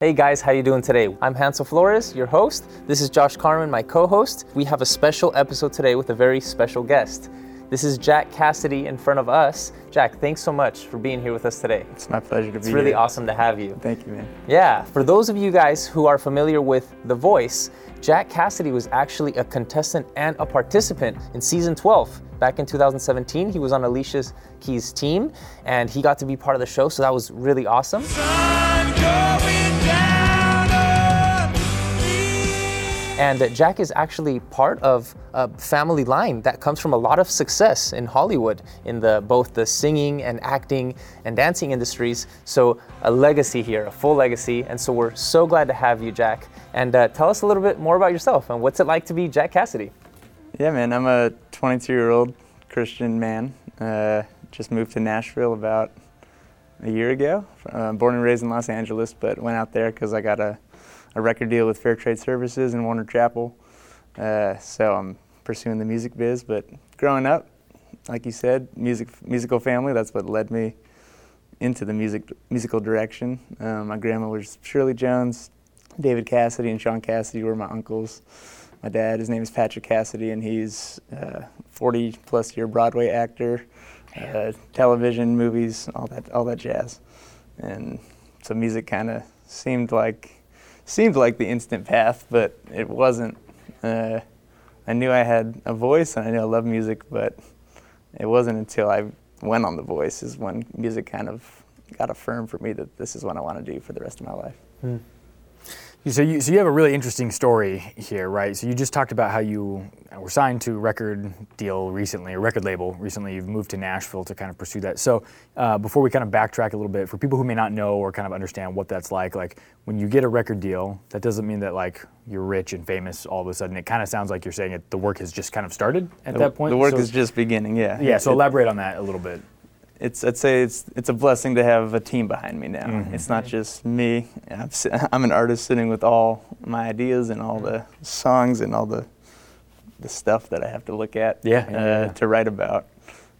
Hey guys, how you doing today? I'm Hansel Flores, your host. This is Josh Carmen, my co-host. We have a special episode today with a very special guest. This is Jack Cassidy in front of us. Jack, thanks so much for being here with us today. It's my pleasure to be here. It's really awesome to have you. Thank you, man. Yeah, for those of you guys who are familiar with The Voice, Jack Cassidy was actually a contestant and a participant in season 12. Back in 2017, he was on Alicia Keys' team, and he got to be part of the show, so that was really awesome. And Jack is actually part of a family line that comes from a lot of success in Hollywood, in both the singing and acting and dancing industries. So a legacy here, a full legacy. And so we're so glad to have you, Jack. And tell us a little bit more about yourself and what's it like to be Jack Cassidy? Yeah, man, I'm a 22-year-old Christian man. Just moved to Nashville about a year ago. Born and raised in Los Angeles, but went out there because I got a record deal with Fairtrade Services in Warner Chapel. So I'm pursuing the music biz, but growing up, like you said, musical family, that's what led me into the musical direction. My grandma was Shirley Jones, David Cassidy and Sean Cassidy were my uncles. My dad, his name is Patrick Cassidy, and he's a 40 plus year Broadway actor, television, movies, all that jazz. And so music kind of seemed like the instant path, but it wasn't. I knew I had a voice and I knew I loved music, but it wasn't until I went on The Voice is when music kind of got affirmed for me that this is what I want to do for the rest of my life. Mm. So you have a really interesting story here, right? So you just talked about how you were signed to a record label recently. You've moved to Nashville to kind of pursue that. So before we kind of backtrack a little bit, for people who may not know or kind of understand what that's like when you get a record deal, that doesn't mean that like you're rich and famous all of a sudden. It kind of sounds like you're saying the work has just kind of started at that point. The work is just beginning, yeah. Yeah, so elaborate on that a little bit. I'd say it's a blessing to have a team behind me now. Mm-hmm. It's not just me. I'm an artist sitting with all my ideas and all the songs and all the stuff that I have to look at to write about.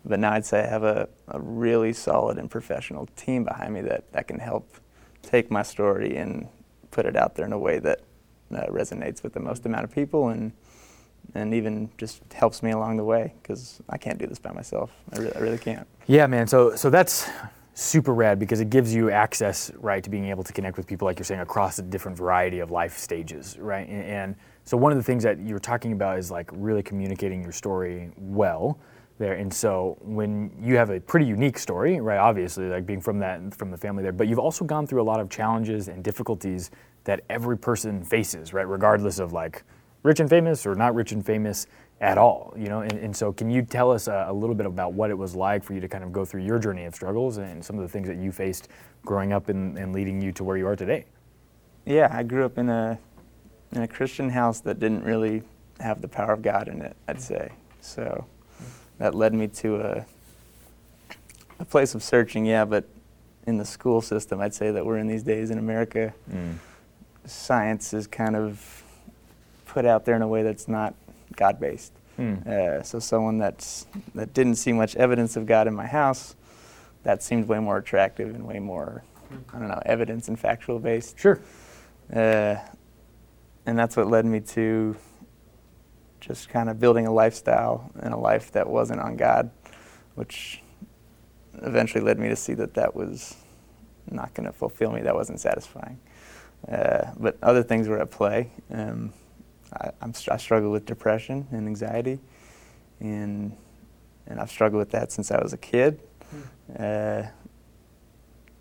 But now I'd say I have a really solid and professional team behind me that can help take my story and put it out there in a way that resonates with the most amount of people and even just helps me along the way, because I can't do this by myself. I really can't. Yeah, man, so that's super rad because it gives you access, right, to being able to connect with people, like you're saying, across a different variety of life stages, right? And so one of the things that you were talking about is like really communicating your story well there. And so when you have a pretty unique story, right, obviously, like being from the family there, but you've also gone through a lot of challenges and difficulties that every person faces, right, regardless of like rich and famous or not rich and famous at all, you know? And so can you tell us a little bit about what it was like for you to kind of go through your journey of struggles and some of the things that you faced growing up and leading you to where you are today? Yeah, I grew up in a Christian house that didn't really have the power of God in it, I'd say. So that led me to a place of searching, but in the school system, I'd say that we're in these days in America, science is kind of put out there in a way that's not God-based. So someone that didn't see much evidence of God in my house, that seemed way more attractive and way more, I don't know, evidence and factual based. Sure. And that's what led me to just kind of building a lifestyle and a life that wasn't on God, which eventually led me to see that was not going to fulfill me. That wasn't satisfying. But other things were at play. I struggle with depression and anxiety, and I've struggled with that since I was a kid.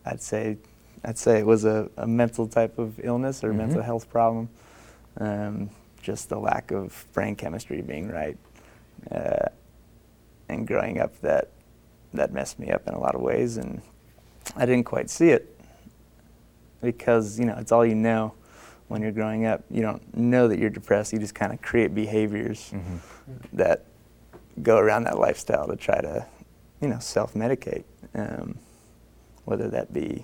I'd say it was a mental type of illness or mental health problem, just the lack of brain chemistry being right, and growing up that messed me up in a lot of ways, and I didn't quite see it because it's all you know. When you're growing up, you don't know that you're depressed. You just kind of create behaviors that go around that lifestyle to try to, self-medicate. Whether that be,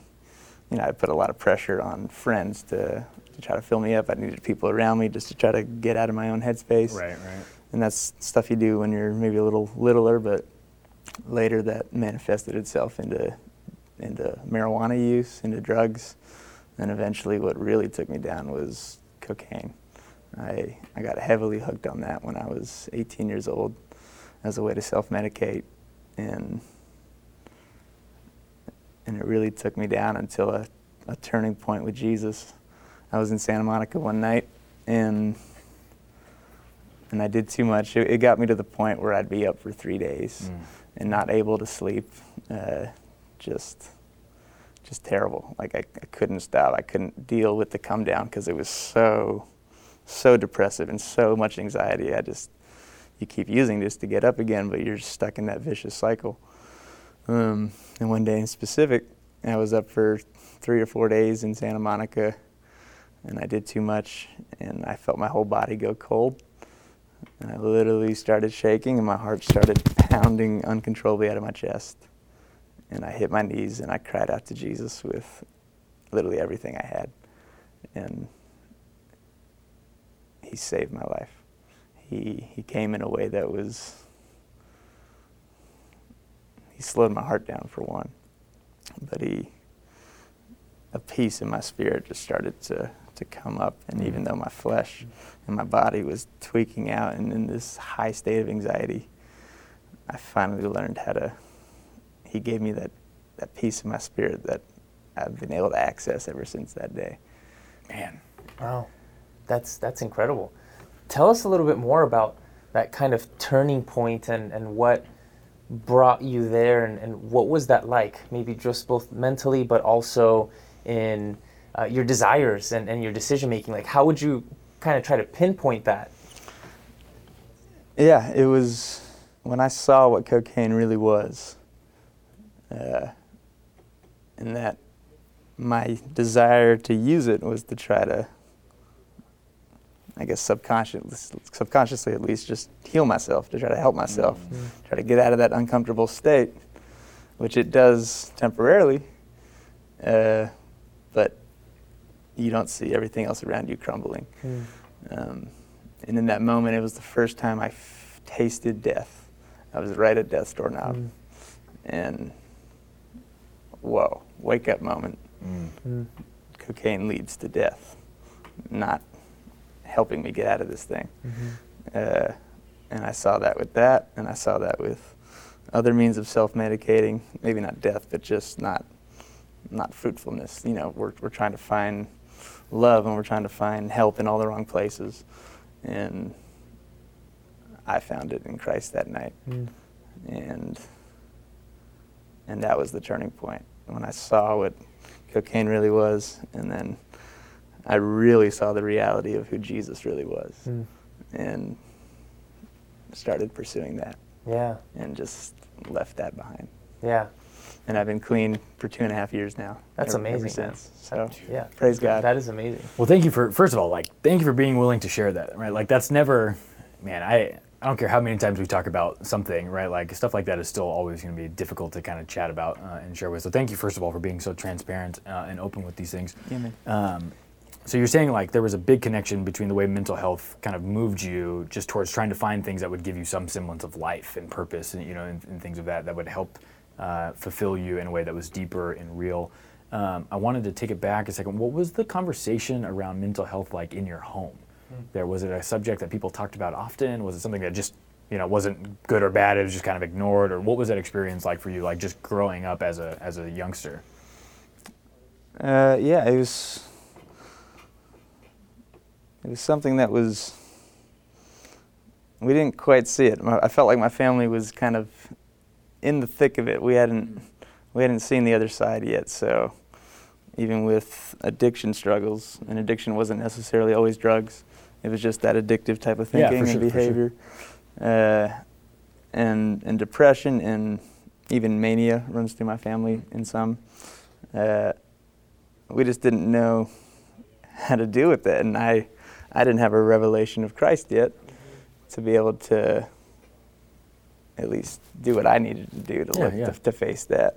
I put a lot of pressure on friends to try to fill me up. I needed people around me just to try to get out of my own headspace. Right. And that's stuff you do when you're maybe a little littler, but later that manifested itself into marijuana use, into drugs. And eventually what really took me down was cocaine. I got heavily hooked on that when I was 18 years old as a way to self-medicate, and it really took me down until a turning point with Jesus. I was in Santa Monica one night, and I did too much. It got me to the point where I'd be up for 3 days and not able to sleep. Just terrible. Like I couldn't stop. I couldn't deal with the come down because it was so depressive and so much anxiety. You keep using this to get up again, but you're stuck in that vicious cycle. And one day in specific, I was up for 3 or 4 days in Santa Monica, and I did too much, and I felt my whole body go cold. And I literally started shaking, and my heart started pounding uncontrollably out of my chest. And I hit my knees, and I cried out to Jesus with literally everything I had. And He saved my life. He came in a way that was, He slowed my heart down for one, but a peace in my spirit just started to come up. And even though my flesh and my body was tweaking out and in this high state of anxiety, I finally learned how to, He gave me that peace in my spirit that I've been able to access ever since that day. Man. Wow. That's incredible. Tell us a little bit more about that kind of turning point and what brought you there and what was that like? Maybe just both mentally, but also in your desires and your decision making. Like, how would you kind of try to pinpoint that? Yeah, it was when I saw what cocaine really was, and that my desire to use it was to try to, I guess subconsciously at least, just heal myself, to try to help myself, try to get out of that uncomfortable state, which it does temporarily, but you don't see everything else around you crumbling. And in that moment, it was the first time I tasted death. I was right at death's doorknob, and whoa, wake up moment. Cocaine leads to death, not helping me get out of this thing. And I saw that with that, and I saw that with other means of self-medicating, maybe not death, but just not fruitfulness. You know, we're trying to find love, and we're trying to find help in all the wrong places. And I found it in Christ that night. And that was the turning point, when I saw what cocaine really was, and then I really saw the reality of who Jesus really was, and started pursuing that. Yeah. And just left that behind. Yeah. And I've been clean for 2.5 years now. That's amazing. Ever since. So yeah, praise God. That is amazing. Well, thank you for, first of all, like, thank you for being willing to share that, right? Like, that's never, man, I don't care how many times we talk about something, right? Like, stuff like that is still always going to be difficult to kind of chat about and share with. So thank you, first of all, for being so transparent and open with these things. Yeah, man. So you're saying, like, there was a big connection between the way mental health kind of moved you just towards trying to find things that would give you some semblance of life and purpose, and, you know, and things of that would help fulfill you in a way that was deeper and real. I wanted to take it back a second. What was the conversation around mental health like in your home? There, was it a subject that people talked about often? Was it something that just, you know, wasn't good or bad? It was just kind of ignored, or what was that experience like for you, like, just growing up as a youngster? Yeah, it was. It was something that was, we didn't quite see it. I felt like my family was kind of in the thick of it. We hadn't seen the other side yet. So even with addiction struggles, and addiction wasn't necessarily always drugs. It was just that addictive type of thinking and behavior, and depression, and even mania runs through my family in some. We just didn't know how to deal with it, and I didn't have a revelation of Christ yet to be able to at least do what I needed to do to face that.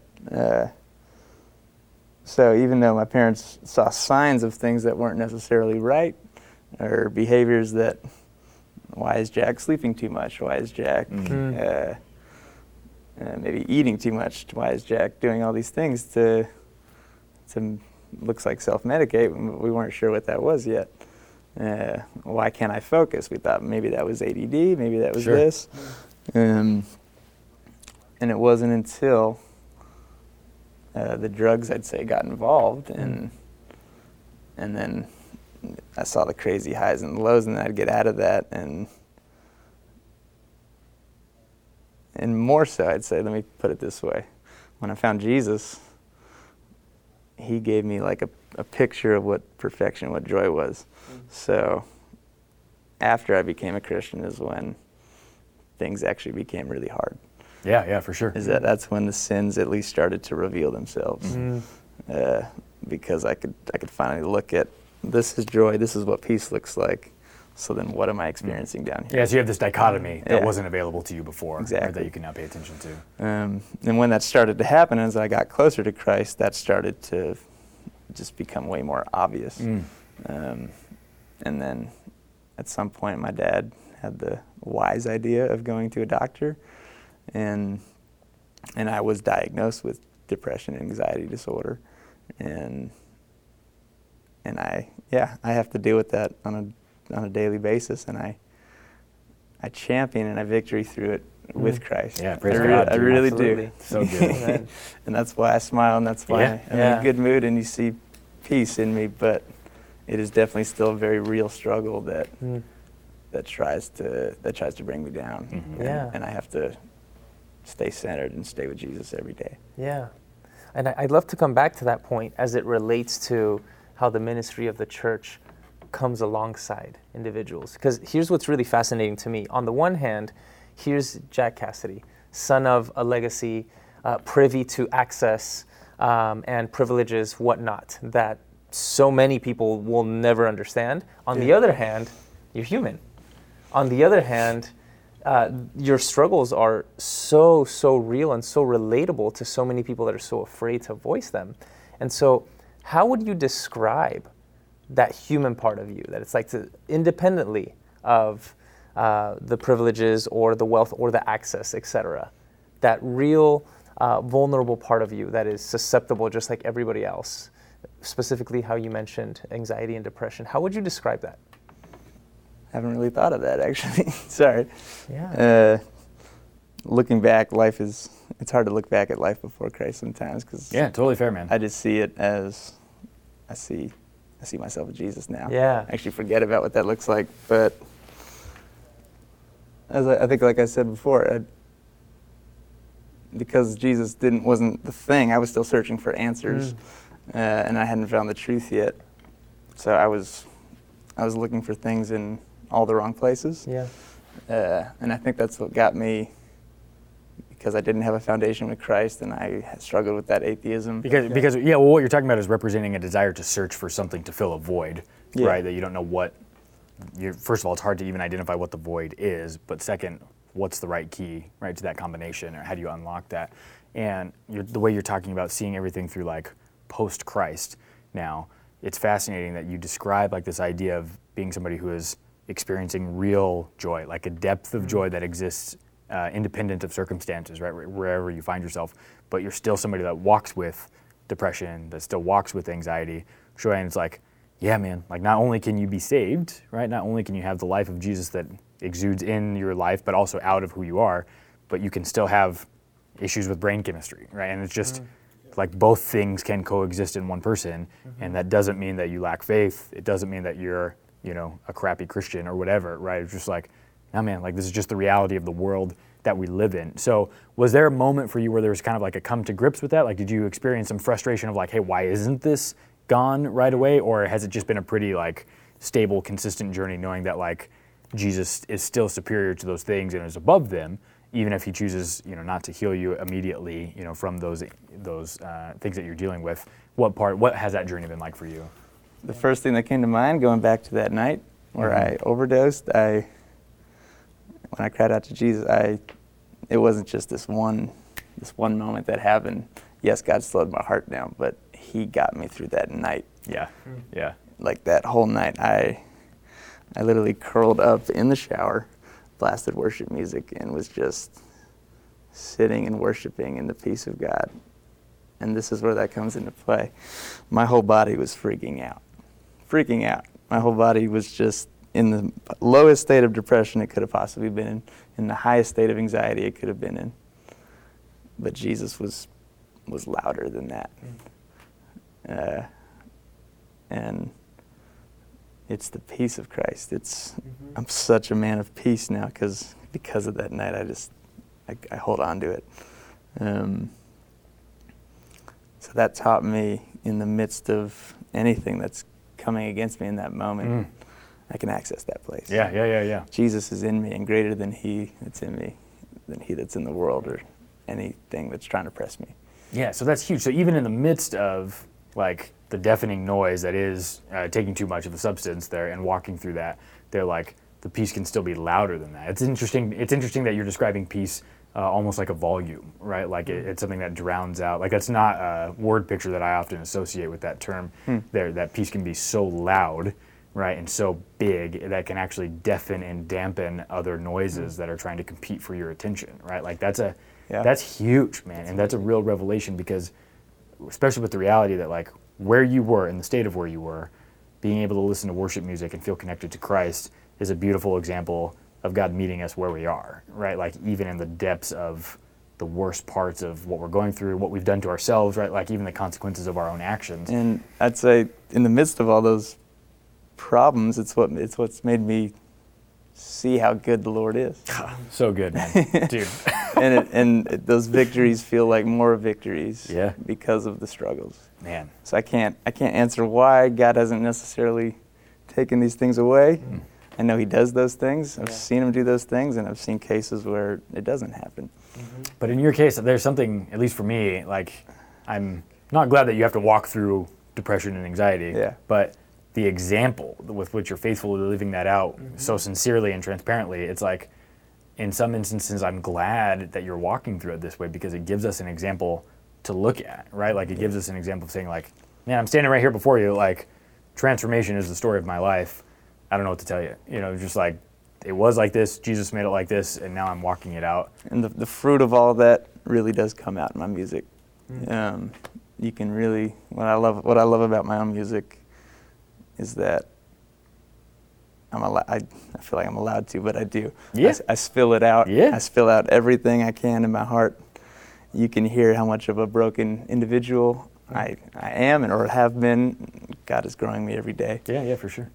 So even though my parents saw signs of things that weren't necessarily right, or behaviors that, why is Jack sleeping too much? Why is Jack maybe eating too much? Why is Jack doing all these things to looks like self-medicate. We weren't sure what that was yet. Why can't I focus? We thought maybe that was ADD, maybe that was this. And it wasn't until the drugs, I'd say, got involved, and then I saw the crazy highs and lows, and then I'd get out of that, and more so, I'd say, let me put it this way. When I found Jesus, he gave me like a picture of what perfection, what joy was. So after I became a Christian is when things actually became really hard. Yeah, for sure. Is that's when the sins at least started to reveal themselves, because I could finally look at, this is joy, this is what peace looks like. So then what am I experiencing down here? Yeah, so you have this dichotomy that wasn't available to you before, or that you can now pay attention to. And when that started to happen, as I got closer to Christ, that started to just become way more obvious. And then at some point, my dad had the wise idea of going to a doctor, and I was diagnosed with depression and anxiety disorder, and I have to deal with that on a daily basis, and I champion and I victory through it with Christ. Yeah, praise God. I really do. So good. And that's why I smile, and that's why I'm in a good mood, and you see peace in me, but it is definitely still a very real struggle that tries to bring me down. And I have to stay centered and stay with Jesus every day. Yeah. And I'd love to come back to that point as it relates to how the ministry of the church comes alongside individuals. Because here's what's really fascinating to me. On the one hand, here's Jack Cassidy, son of a legacy, privy to access and privileges, whatnot, that so many people will never understand. On the other hand, you're human. On the other hand, your struggles are so real and so relatable to so many people that are so afraid to voice them. And so how would you describe that human part of you, that it's like to, independently of the privileges or the wealth or the access, etc., that real vulnerable part of you that is susceptible just like everybody else, specifically how you mentioned anxiety and depression, how would you describe that? I haven't really thought of that, actually. Sorry. Yeah. Looking back, it's hard to look back at life before Christ sometimes. Cause totally fair, man. I just see it as I see myself with Jesus now. Yeah. I actually forget about what that looks like, but as I think, like I said before, because Jesus wasn't the thing, I was still searching for answers, and I hadn't found the truth yet. So I was looking for things in all the wrong places. Yeah. And I think that's what got me, because I didn't have a foundation with Christ, and I struggled with that atheism. Because what you're talking about is representing a desire to search for something to fill a void, right? That you don't know what. First of all, it's hard to even identify what the void is, but second, what's the right key, right, to that combination, or how do you unlock that? And the way you're talking about seeing everything through like post-Christ now, it's fascinating that you describe like this idea of being somebody who is experiencing real joy, like a depth of joy that exists independent of circumstances, right, wherever you find yourself, but you're still somebody that walks with depression, that still walks with anxiety. And it's like, yeah, man, like not only can you be saved, right, not only can you have the life of Jesus that exudes in your life, but also out of who you are, but you can still have issues with brain chemistry, right, and it's just like both things can coexist in one person, and that doesn't mean that you lack faith, it doesn't mean that you're, a crappy Christian or whatever, right, it's just like, oh man, like this is just the reality of the world that we live in. So was there a moment for you where there was kind of like a come to grips with that? Like, did you experience some frustration of like, hey, why isn't this gone right away? Or has it just been a pretty like stable, consistent journey knowing that like Jesus is still superior to those things and is above them, even if he chooses, not to heal you immediately, from those things that you're dealing with? What has that journey been like for you? The first thing that came to mind, going back to that night where I overdosed, when I cried out to Jesus, it wasn't just this one moment that happened. Yes, God slowed my heart down, but he got me through that night. Yeah. Like that whole night, I literally curled up in the shower, blasted worship music, and was just sitting and worshiping in the peace of God. And this is where that comes into play. My whole body was freaking out. My whole body was just in the lowest state of depression it could have possibly been in the highest state of anxiety it could have been in. But Jesus was louder than that. And it's the peace of Christ. I'm such a man of peace now because of that night. I hold on to it. So that taught me, in the midst of anything that's coming against me in that moment, I can access that place. Yeah. Jesus is in me, and greater than he that's in me, than he that's in the world, or anything that's trying to press me. Yeah, so that's huge. So even in the midst of the deafening noise that is taking too much of the substance there and walking through that, they're like, the peace can still be louder than that. It's interesting that you're describing peace almost like a volume, right? Like it's something that drowns out. Like that's not a word picture that I often associate with that term there, that peace can be so loud, right, and so big that can actually deafen and dampen other noises that are trying to compete for your attention, right? Like that's huge, man. And that's a real revelation, because especially with the reality that where you were, in the state of where you were, being able to listen to worship music and feel connected to Christ is a beautiful example of God meeting us where we are, right? Like even in the depths of the worst parts of what we're going through, what we've done to ourselves, right? Like even the consequences of our own actions. And I'd say in the midst of all those problems, it's what's made me see how good the Lord is. So good, man, dude. And those victories feel like more victories, because of the struggles, man. So I can't answer why God hasn't necessarily taken these things away. I know he does those things. I've seen him do those things, and I've seen cases where it doesn't happen. But in your case, there's something, at least for me, I'm not glad that you have to walk through depression and anxiety, but the example with which you're faithfully living that out so sincerely and transparently, it's like, in some instances, I'm glad that you're walking through it this way, because it gives us an example to look at, right? Like it gives us an example of saying man, I'm standing right here before you. Transformation is the story of my life. I don't know what to tell you. It was like this, Jesus made it like this, and now I'm walking it out. And the fruit of all that really does come out in my music. You can really, what I love about my own music is that I feel like I'm allowed to, but I do. Yeah. I spill it out. Yeah. I spill out everything I can in my heart. You can hear how much of a broken individual I am or have been. God is growing me every day. Yeah, for sure.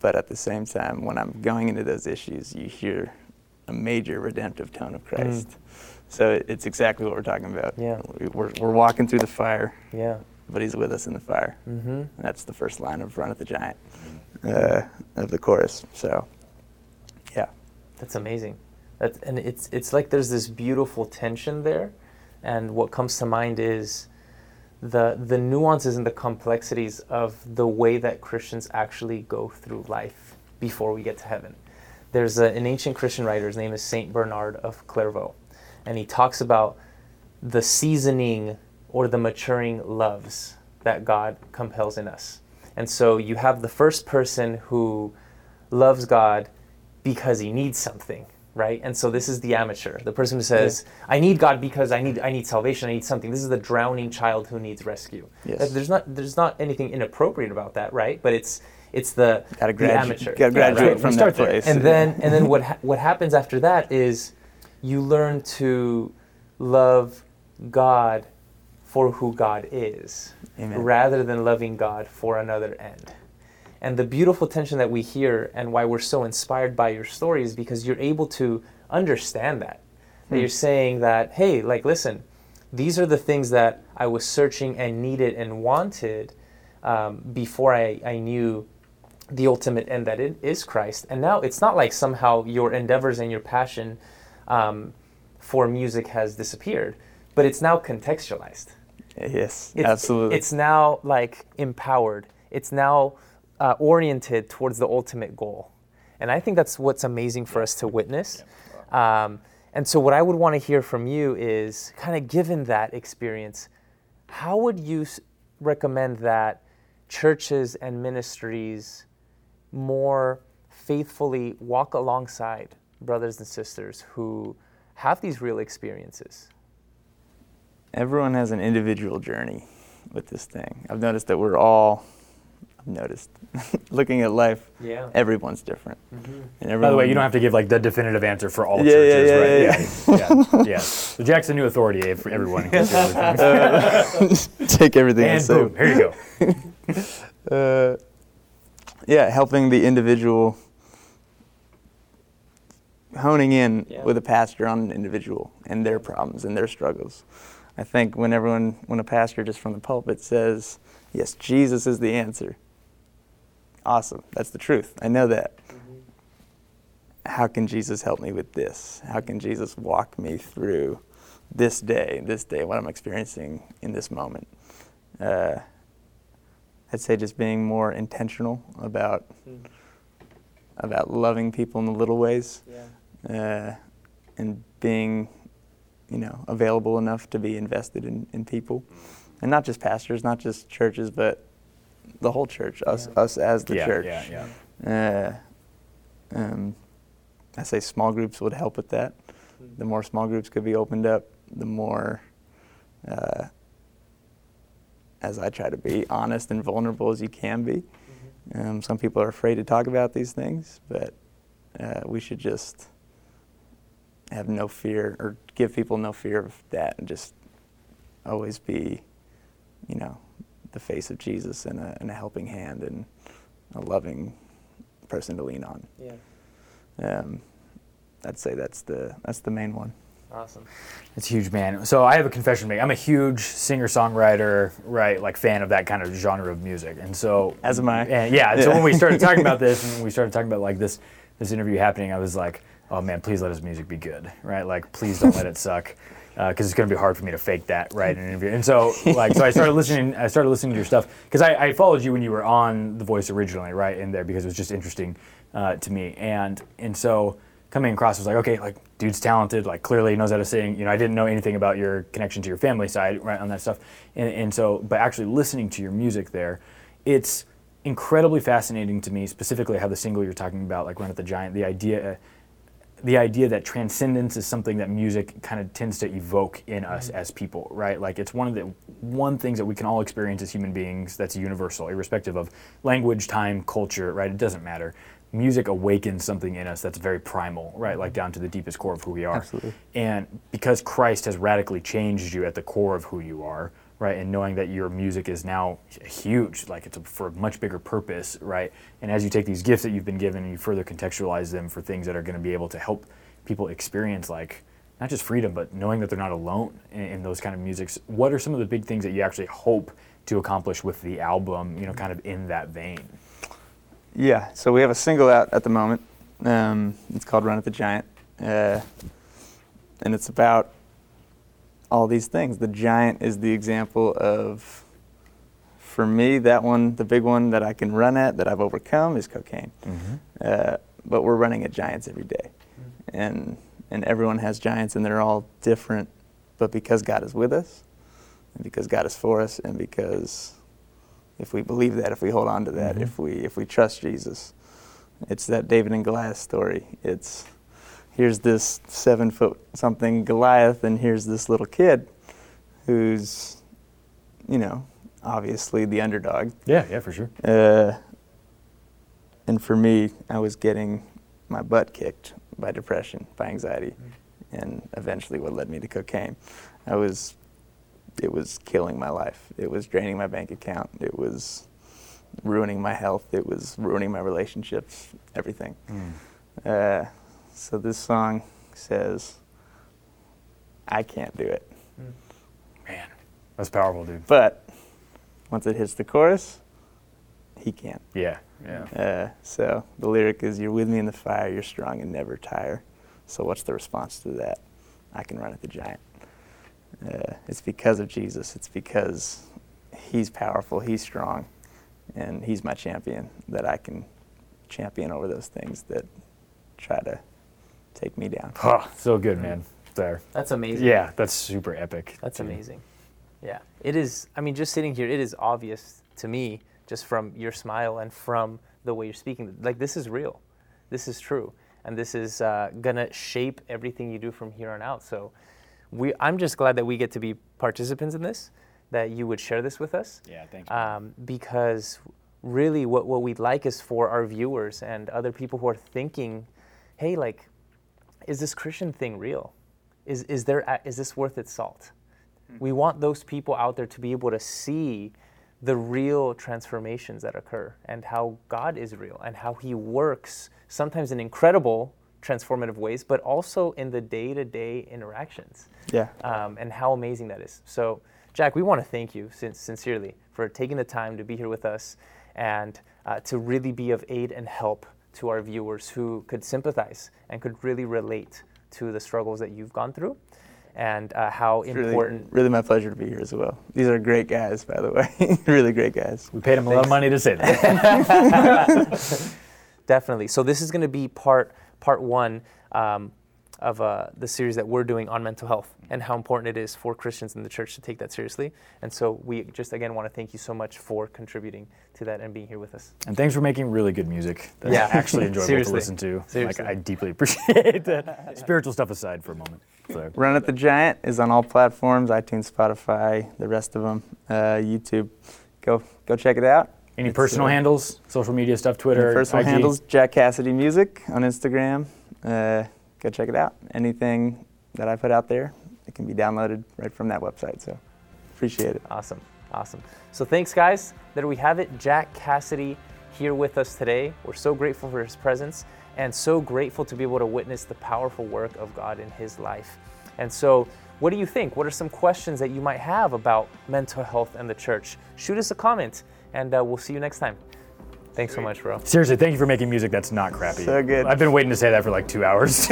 But at the same time, when I'm going into those issues, you hear a major redemptive tone of Christ. So it's exactly what we're talking about. Yeah. We're walking through the fire. Yeah. But he's with us in the fire. And that's the first line of Run at the Giant, of the chorus. So, yeah. That's amazing. And it's like there's this beautiful tension there. And what comes to mind is the nuances and the complexities of the way that Christians actually go through life before we get to heaven. There's an ancient Christian writer, his name is St. Bernard of Clairvaux. And he talks about the seasoning or the maturing loves that God compels in us. And so you have the first person who loves God because he needs something, right? And so this is the amateur, the person who says, I need God because I need salvation, I need something. This is the drowning child who needs rescue. Yes. There's not anything inappropriate about that, right? But it's the amateur. Gotta graduate from that place. And then what happens after that is you learn to love God for who God is, Amen. Rather than loving God for another end. And the beautiful tension that we hear and why we're so inspired by your story is because you're able to understand that. That you're saying that, hey, listen, these are the things that I was searching and needed and wanted before I knew the ultimate end that it is Christ. And now it's not like somehow your endeavors and your passion for music has disappeared, but it's now contextualized. Yes, absolutely. It's now empowered. It's now oriented towards the ultimate goal. And I think that's what's amazing for us to witness. And so what I would want to hear from you is, kind of given that experience, how would you recommend that churches and ministries more faithfully walk alongside brothers and sisters who have these real experiences? Everyone has an individual journey with this thing. I've noticed that we're all, looking at life, everyone's different. Mm-hmm. And everyone, by the way, you don't have to give like the definitive answer for all churches, right? Yeah. So Jack's a new authority for everyone. Take everything and boom, here you go. Helping the individual, honing in with a pastor on an individual and their problems and their struggles. I think when a pastor just from the pulpit says, yes, Jesus is the answer. Awesome. That's the truth. I know that. Mm-hmm. How can Jesus help me with this? How can Jesus walk me through this day, what I'm experiencing in this moment? I'd say just being more intentional about loving people in the little ways, and being, available enough to be invested in people. And not just pastors, not just churches, but the whole church, us as the church. I say small groups would help with that. The more small groups could be opened up, the more, as I try to be honest and vulnerable as you can be. Mm-hmm. Some people are afraid to talk about these things, but we should just have no fear or give people no fear of that and just always be the face of Jesus and a helping hand and a loving person to lean on. I'd say that's the main one. Awesome. That's huge, man. So I have a confession to make. I'm a huge singer-songwriter, fan of that kind of genre of music. And so as am I. So when we started talking about this and we started talking about this interview happening, I was like, oh man, please let his music be good, right? Please don't let it suck. Because it's going to be hard for me to fake that, right, in an interview. And so, so I started listening to your stuff because I followed you when you were on The Voice originally, right, in there because it was just interesting to me. And so coming across was dude's talented, clearly knows how to sing. I didn't know anything about your connection to your family side, right, on that stuff. And so, but actually listening to your music there, it's incredibly fascinating to me, specifically how the single you're talking about, Run at the Giant, the idea that transcendence is something that music kind of tends to evoke in us as people, right? It's one things that we can all experience as human beings that's universal, irrespective of language, time, culture, right? It doesn't matter. Music awakens something in us that's very primal, right? Down to the deepest core of who we are. Absolutely. And because Christ has radically changed you at the core of who you are, right? And knowing that your music is now huge, for a much bigger purpose, right? And as you take these gifts that you've been given and you further contextualize them for things that are going to be able to help people experience, not just freedom, but knowing that they're not alone in those kind of musics. What are some of the big things that you actually hope to accomplish with the album, kind of in that vein? Yeah, so we have a single out at the moment. It's called Run at the Giant. And it's about all these things. The giant is the example of, for me, that one, the big one that I can run at, that I've overcome, is cocaine. Mm-hmm. But we're running at giants every day. Mm-hmm. And everyone has giants, and they're all different. But because God is with us, and because God is for us, and because if we believe that, if we hold on to that, mm-hmm. if we trust Jesus, it's that David and Goliath story. It's here's this 7 foot something Goliath, and here's this little kid who's, obviously the underdog. Yeah, for sure. And for me, I was getting my butt kicked by depression, by anxiety, and eventually what led me to cocaine. It was killing my life. It was draining my bank account. It was ruining my health. It was ruining my relationships, everything. So this song says, I can't do it. Man, that's powerful, dude. But once it hits the chorus, he can. So the lyric is, you're with me in the fire, you're strong and never tire. So what's the response to that? I can run at the giant. It's because of Jesus. It's because he's powerful, he's strong, and he's my champion, that I can champion over those things that try to take me down. Oh, so good, man. There. That's amazing. Yeah, that's super epic. That's amazing. Yeah. It is, just sitting here, it is obvious to me, just from your smile and from the way you're speaking, this is real. This is true. And this is going to shape everything you do from here on out. So I'm just glad that we get to be participants in this, that you would share this with us. Yeah, thank you. Because really what we'd like is for our viewers and other people who are thinking, hey, like, is this Christian thing real? Is this worth its salt? Mm-hmm. We want those people out there to be able to see the real transformations that occur and how God is real and how he works sometimes in incredible transformative ways, but also in the day-to-day interactions. Yeah. And how amazing that is. So, Jack, we want to thank you sincerely for taking the time to be here with us and to really be of aid and help to our viewers who could sympathize and could really relate to the struggles that you've gone through and how it's important. Really my pleasure to be here as well. These are great guys, by the way. Really great guys. We paid them a lot of money to say that. Definitely. So this is going to be part one of the series that we're doing on mental health and how important it is for Christians in the church to take that seriously. And so we just, again, want to thank you so much for contributing to that and being here with us. And thanks for making really good music that's actually enjoyable to listen to. Seriously. Like, I deeply appreciate that. Spiritual stuff aside for a moment. So. Run at the Giant is on all platforms, iTunes, Spotify, the rest of them, YouTube. Go check it out. Any personal handles, social media stuff, Twitter, personal IG. Handles, Jack Cassidy Music on Instagram. Go check it out. Anything that I put out there, it can be downloaded right from that website. So appreciate it. Awesome. So thanks, guys. There we have it. Jack Cassidy here with us today. We're so grateful for his presence and so grateful to be able to witness the powerful work of God in his life. And so what do you think? What are some questions that you might have about mental health and the church? Shoot us a comment. And we'll see you next time. Thanks so much, bro. Seriously, thank you for making music that's not crappy. So good. I've been waiting to say that for like 2 hours.